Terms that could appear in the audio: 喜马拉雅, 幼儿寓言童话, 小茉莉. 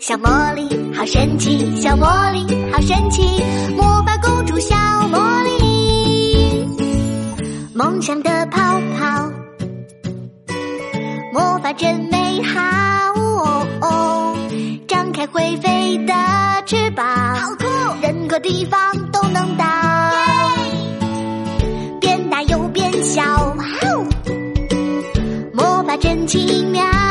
小茉莉好神奇，小茉莉好神奇，魔法公主小茉莉，梦想的泡泡，魔法真美好，哦哦，张开会飞的翅膀，好酷，任何地方都能到，变大又变小，魔法真奇妙。